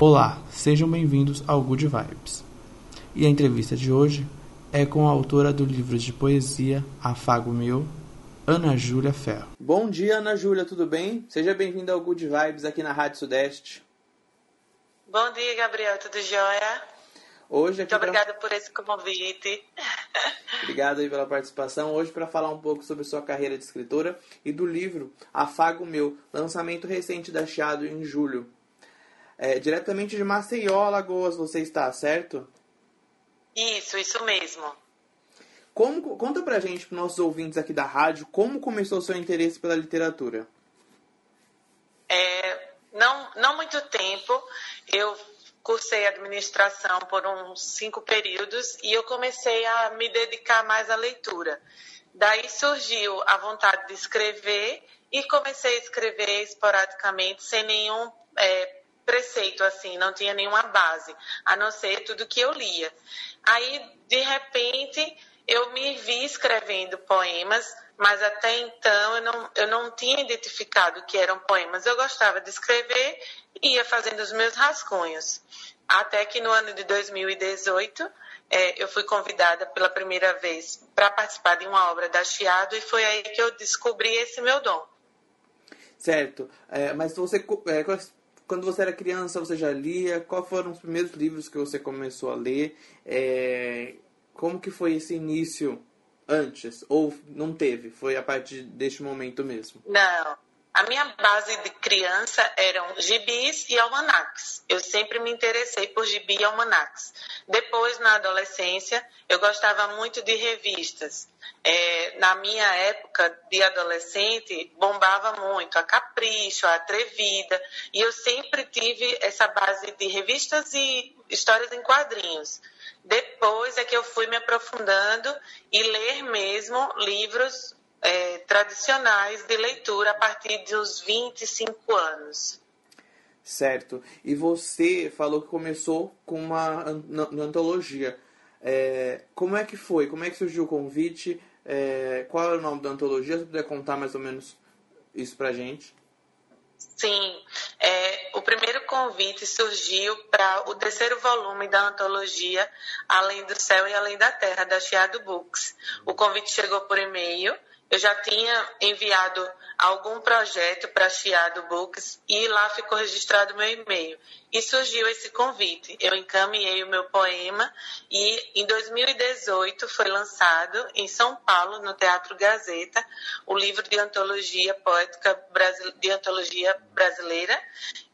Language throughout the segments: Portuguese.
Olá, sejam bem-vindos ao Good Vibes. E a entrevista de hoje é com a autora do livro de poesia Afago Meu, Ana Júlia Ferro. Bom dia, Ana Júlia, tudo bem? Seja bem-vinda ao Good Vibes aqui na Rádio Sudeste. Bom dia, Gabriel, tudo jóia? Hoje aqui muito obrigada por esse convite. Obrigado aí pela participação. Hoje para falar um pouco sobre sua carreira de escritora e do livro Afago Meu, lançamento recente da Chiado em julho. Diretamente de Maceió, Alagoas, você está, certo? Isso mesmo. Conta pra gente, para nossos ouvintes aqui da rádio, como começou o seu interesse pela literatura? Não muito tempo, eu cursei administração por uns 5 períodos e eu comecei a me dedicar mais à leitura. Daí surgiu a vontade de escrever e comecei a escrever esporadicamente, sem nenhum preceito, assim, não tinha nenhuma base, a não ser tudo que eu lia. Aí, de repente, eu me vi escrevendo poemas, mas até então eu não tinha identificado que eram poemas. Eu gostava de escrever e ia fazendo os meus rascunhos. Até que no ano de 2018, eu fui convidada pela primeira vez para participar de uma obra da Chiado e foi aí que eu descobri esse meu dom. Certo. Mas você, quando você era criança, você já lia? Quais foram os primeiros livros que você começou a ler? Como que foi esse início? Antes, ou não teve? Foi a partir deste momento mesmo? Não. A minha base de criança eram gibis e almanacs. Eu sempre me interessei por gibi e almanacs. Depois, na adolescência, eu gostava muito de revistas. Na minha época de adolescente, bombava muito a Capricho, a Atrevida. E eu sempre tive essa base de revistas e histórias em quadrinhos. Depois é que eu fui me aprofundando e ler mesmo livros tradicionais de leitura a partir dos 25 anos. Certo. E você falou que começou com uma antologia. Como é que foi? Como é que surgiu o convite? Qual era o nome da antologia? Se puder contar mais ou menos isso pra gente. Sim, o primeiro convite surgiu para o terceiro volume da antologia Além do Céu e Além da Terra, da Chiado Books. O convite chegou por e-mail, eu já tinha enviado algum projeto para Chiado Books e lá ficou registrado meu e-mail. E surgiu esse convite, eu encaminhei o meu poema e em 2018 foi lançado em São Paulo, no Teatro Gazeta, o livro de antologia poética de antologia brasileira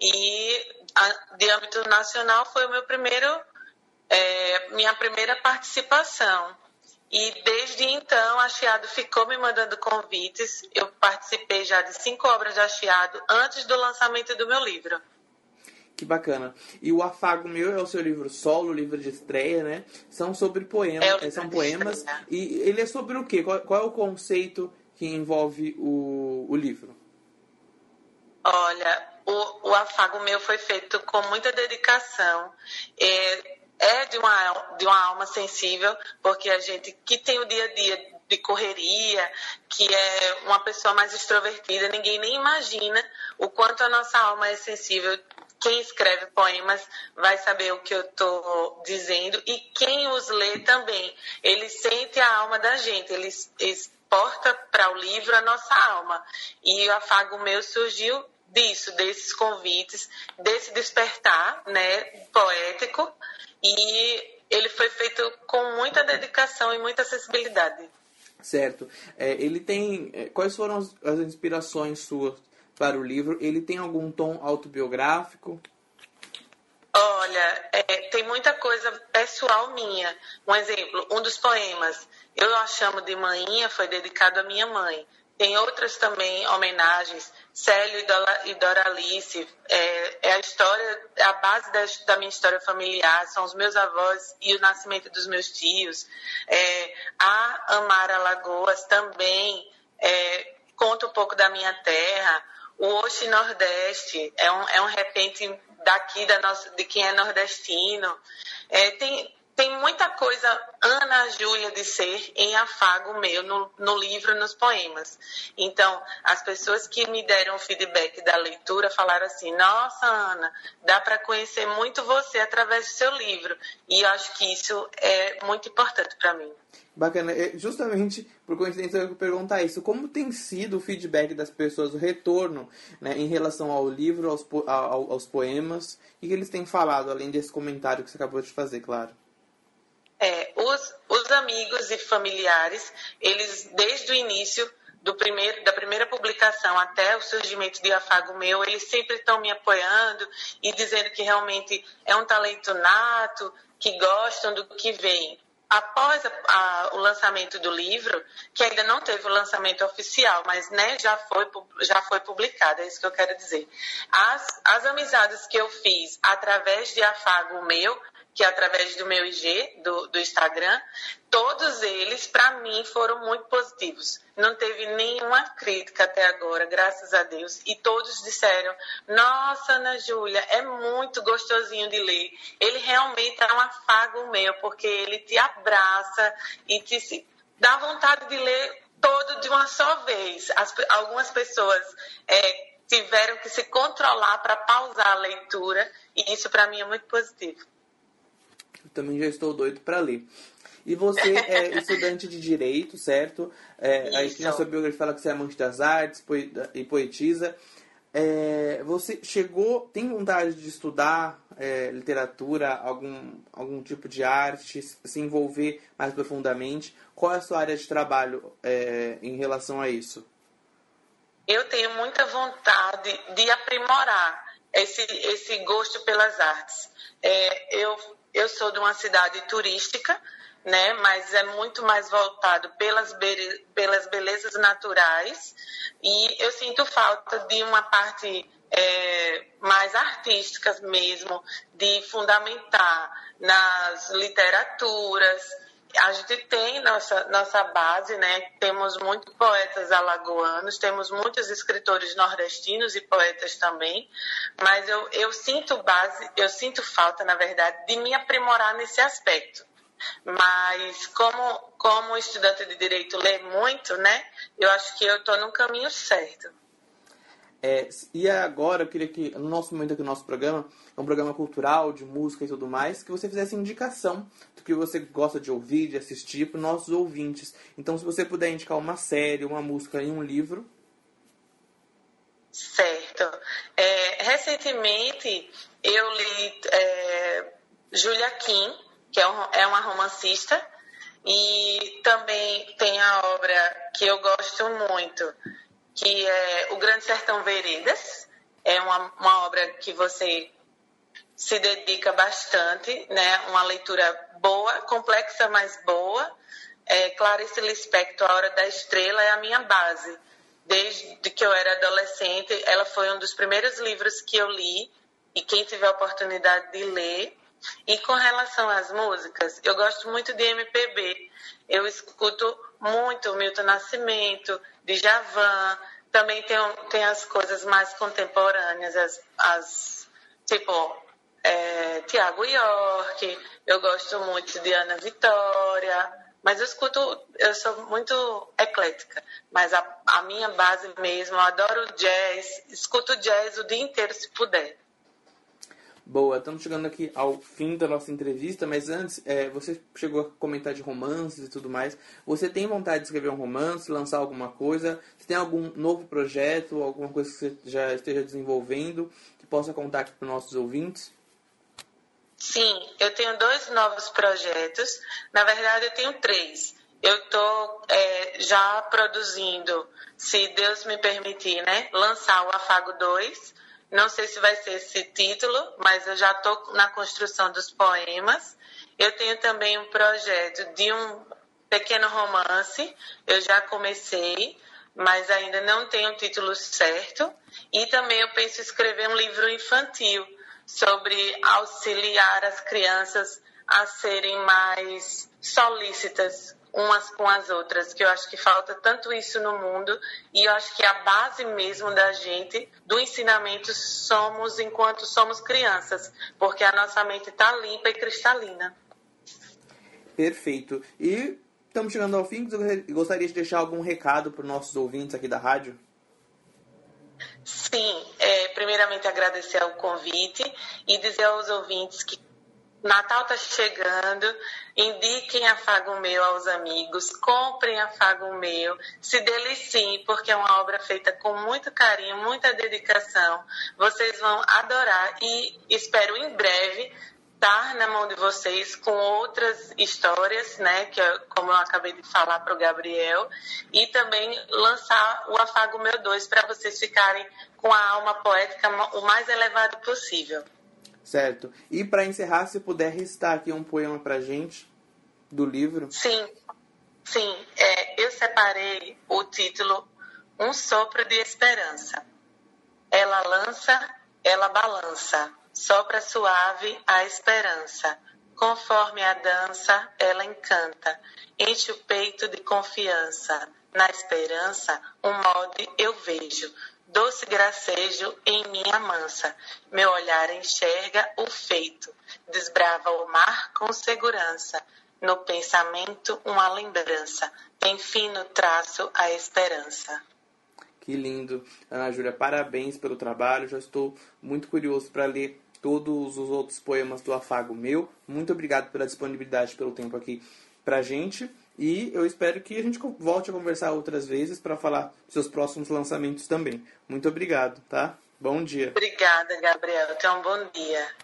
e de âmbito nacional foi o meu minha primeira participação. E desde então a Chiado ficou me mandando convites, eu participei já de 5 obras da Chiado antes do lançamento do meu livro. Que bacana. E o Afago Meu é o seu livro solo, livro de estreia, né? São sobre poemas. São poemas. E ele é sobre o quê? Qual é o conceito que envolve o livro? Olha, o Afago Meu foi feito com muita dedicação. É de uma alma sensível, porque a gente que tem o dia a dia de correria, que é uma pessoa mais extrovertida, ninguém nem imagina o quanto a nossa alma é sensível. Quem escreve poemas vai saber o que eu estou dizendo e quem os lê também. Ele sente a alma da gente, ele exporta para o livro a nossa alma. E o Afago Meu surgiu disso, desses convites, desse despertar, né, poético, e ele foi feito com muita dedicação e muita sensibilidade. Certo. Ele tem. Quais foram as inspirações suas para o livro? Ele tem algum tom autobiográfico? Olha, tem muita coisa pessoal minha. Um exemplo, um dos poemas, eu a chamo de Mãinha, foi dedicado à minha mãe. Tem outras também homenagens, Célio e Doralice, é a história, a base da minha história familiar, são os meus avós e o nascimento dos meus tios. A Amara Lagoas também conta um pouco da minha terra. O Oxe Nordeste é um repente daqui de quem é nordestino. Tem Tem muita coisa Ana Júlia de ser em Afago Meu, no livro e nos poemas. Então, as pessoas que me deram o feedback da leitura falaram assim, nossa, Ana, dá para conhecer muito você através do seu livro. E eu acho que isso é muito importante para mim. Bacana. Justamente, por coincidência, eu vou perguntar isso. Como tem sido o feedback das pessoas, o retorno, né, em relação ao livro, aos poemas? O que eles têm falado, além desse comentário que você acabou de fazer, claro? Os amigos e familiares, eles, desde o início da primeira publicação até o surgimento de Afago Meu, eles sempre estão me apoiando e dizendo que realmente é um talento nato, que gostam do que vem. Após o lançamento do livro, que ainda não teve o lançamento oficial, mas né, já foi publicado, é isso que eu quero dizer. As amizades que eu fiz através de Afago Meu, que é através do meu IG, do Instagram, todos eles, para mim, foram muito positivos. Não teve nenhuma crítica até agora, graças a Deus. E todos disseram, nossa, Ana Júlia, é muito gostosinho de ler. Ele realmente é um afago meu, porque ele te abraça e te dá vontade de ler todo de uma só vez. Algumas pessoas tiveram que se controlar para pausar a leitura, e isso, para mim, é muito positivo. Eu também já estou doido para ler. E você é estudante de Direito, certo? Aí na sua biografia fala que você é amante das artes e poetisa. Você tem vontade de estudar literatura, algum tipo de arte, se envolver mais profundamente? Qual é a sua área de trabalho em relação a isso? Eu tenho muita vontade de aprimorar esse gosto pelas artes. Eu sou de uma cidade turística, né, mas é muito mais voltado pelas belezas naturais, e eu sinto falta de uma parte mais artística mesmo, de fundamentar nas literaturas. A gente tem nossa base, né? Temos muitos poetas alagoanos, temos muitos escritores nordestinos e poetas também, mas eu sinto falta, na verdade, de me aprimorar nesse aspecto. Mas como estudante de Direito lê muito, né? Eu acho que eu estou no caminho certo. E agora eu queria que, no nosso momento aqui, no nosso programa, é um programa cultural, de música e tudo mais, que você fizesse indicação do que você gosta de ouvir, de assistir, para os nossos ouvintes. Então, se você puder indicar uma série, uma música e um livro. Certo. Recentemente, eu li Julia Quinn, que é uma romancista, e também tem a obra que eu gosto muito, que é O Grande Sertão Veredas, é uma obra que você se dedica bastante, né? Uma leitura boa, complexa, mas boa. Clarice Lispector, A Hora da Estrela, é a minha base. Desde que eu era adolescente, ela foi um dos primeiros livros que eu li, e quem tiver a oportunidade de ler. E com relação às músicas, eu gosto muito de MPB. Eu escuto muito Milton Nascimento, Djavan. Também tem as coisas mais contemporâneas, Thiago York. Eu gosto muito de Ana Vitória, mas eu sou muito eclética, mas a minha base mesmo, eu adoro jazz, escuto jazz o dia inteiro se puder. Boa, estamos chegando aqui ao fim da nossa entrevista, mas antes, você chegou a comentar de romances e tudo mais. Você tem vontade de escrever um romance, lançar alguma coisa? Você tem algum novo projeto, alguma coisa que você já esteja desenvolvendo, que possa contar aqui para os nossos ouvintes? Sim, eu tenho 2 novos projetos. Na verdade, eu tenho 3. Eu estou já produzindo, se Deus me permitir, né, lançar o Afago 2. Não sei se vai ser esse título, mas eu já estou na construção dos poemas. Eu tenho também um projeto de um pequeno romance. Eu já comecei, mas ainda não tenho o título certo. E também eu penso escrever um livro infantil sobre auxiliar as crianças a serem mais solícitas umas com as outras, que eu acho que falta tanto isso no mundo, e eu acho que a base mesmo da gente, do ensinamento, somos enquanto somos crianças, porque a nossa mente está limpa e cristalina. Perfeito. E estamos chegando ao fim. Eu gostaria de deixar algum recado para os nossos ouvintes aqui da rádio? Sim. Primeiramente, agradecer o convite e dizer aos ouvintes que Natal está chegando, indiquem Afago Meu aos amigos, comprem Afago Meu, se deliciem, porque é uma obra feita com muito carinho, muita dedicação. Vocês vão adorar e espero em breve estar na mão de vocês com outras histórias, né, que eu, como eu acabei de falar para o Gabriel, e também lançar o Afago Meu 2 para vocês ficarem com a alma poética o mais elevado possível. Certo. E para encerrar, se puder recitar aqui um poema pra gente do livro. Sim. Eu separei o título Um Sopro de Esperança. Ela lança, ela balança, sopra suave a esperança. Conforme a dança, ela encanta, enche o peito de confiança. Na esperança, um molde eu vejo, doce gracejo em minha mansa, meu olhar enxerga o feito, desbrava o mar com segurança, no pensamento uma lembrança, tem fino traço a esperança. Que lindo! Ana Júlia, parabéns pelo trabalho, já estou muito curioso para ler todos os outros poemas do Afago Meu. Muito obrigado pela disponibilidade, pelo tempo aqui pra gente. E eu espero que a gente volte a conversar outras vezes para falar dos seus próximos lançamentos também. Muito obrigado, tá? Bom dia. Obrigada, Gabriel. Então, bom dia.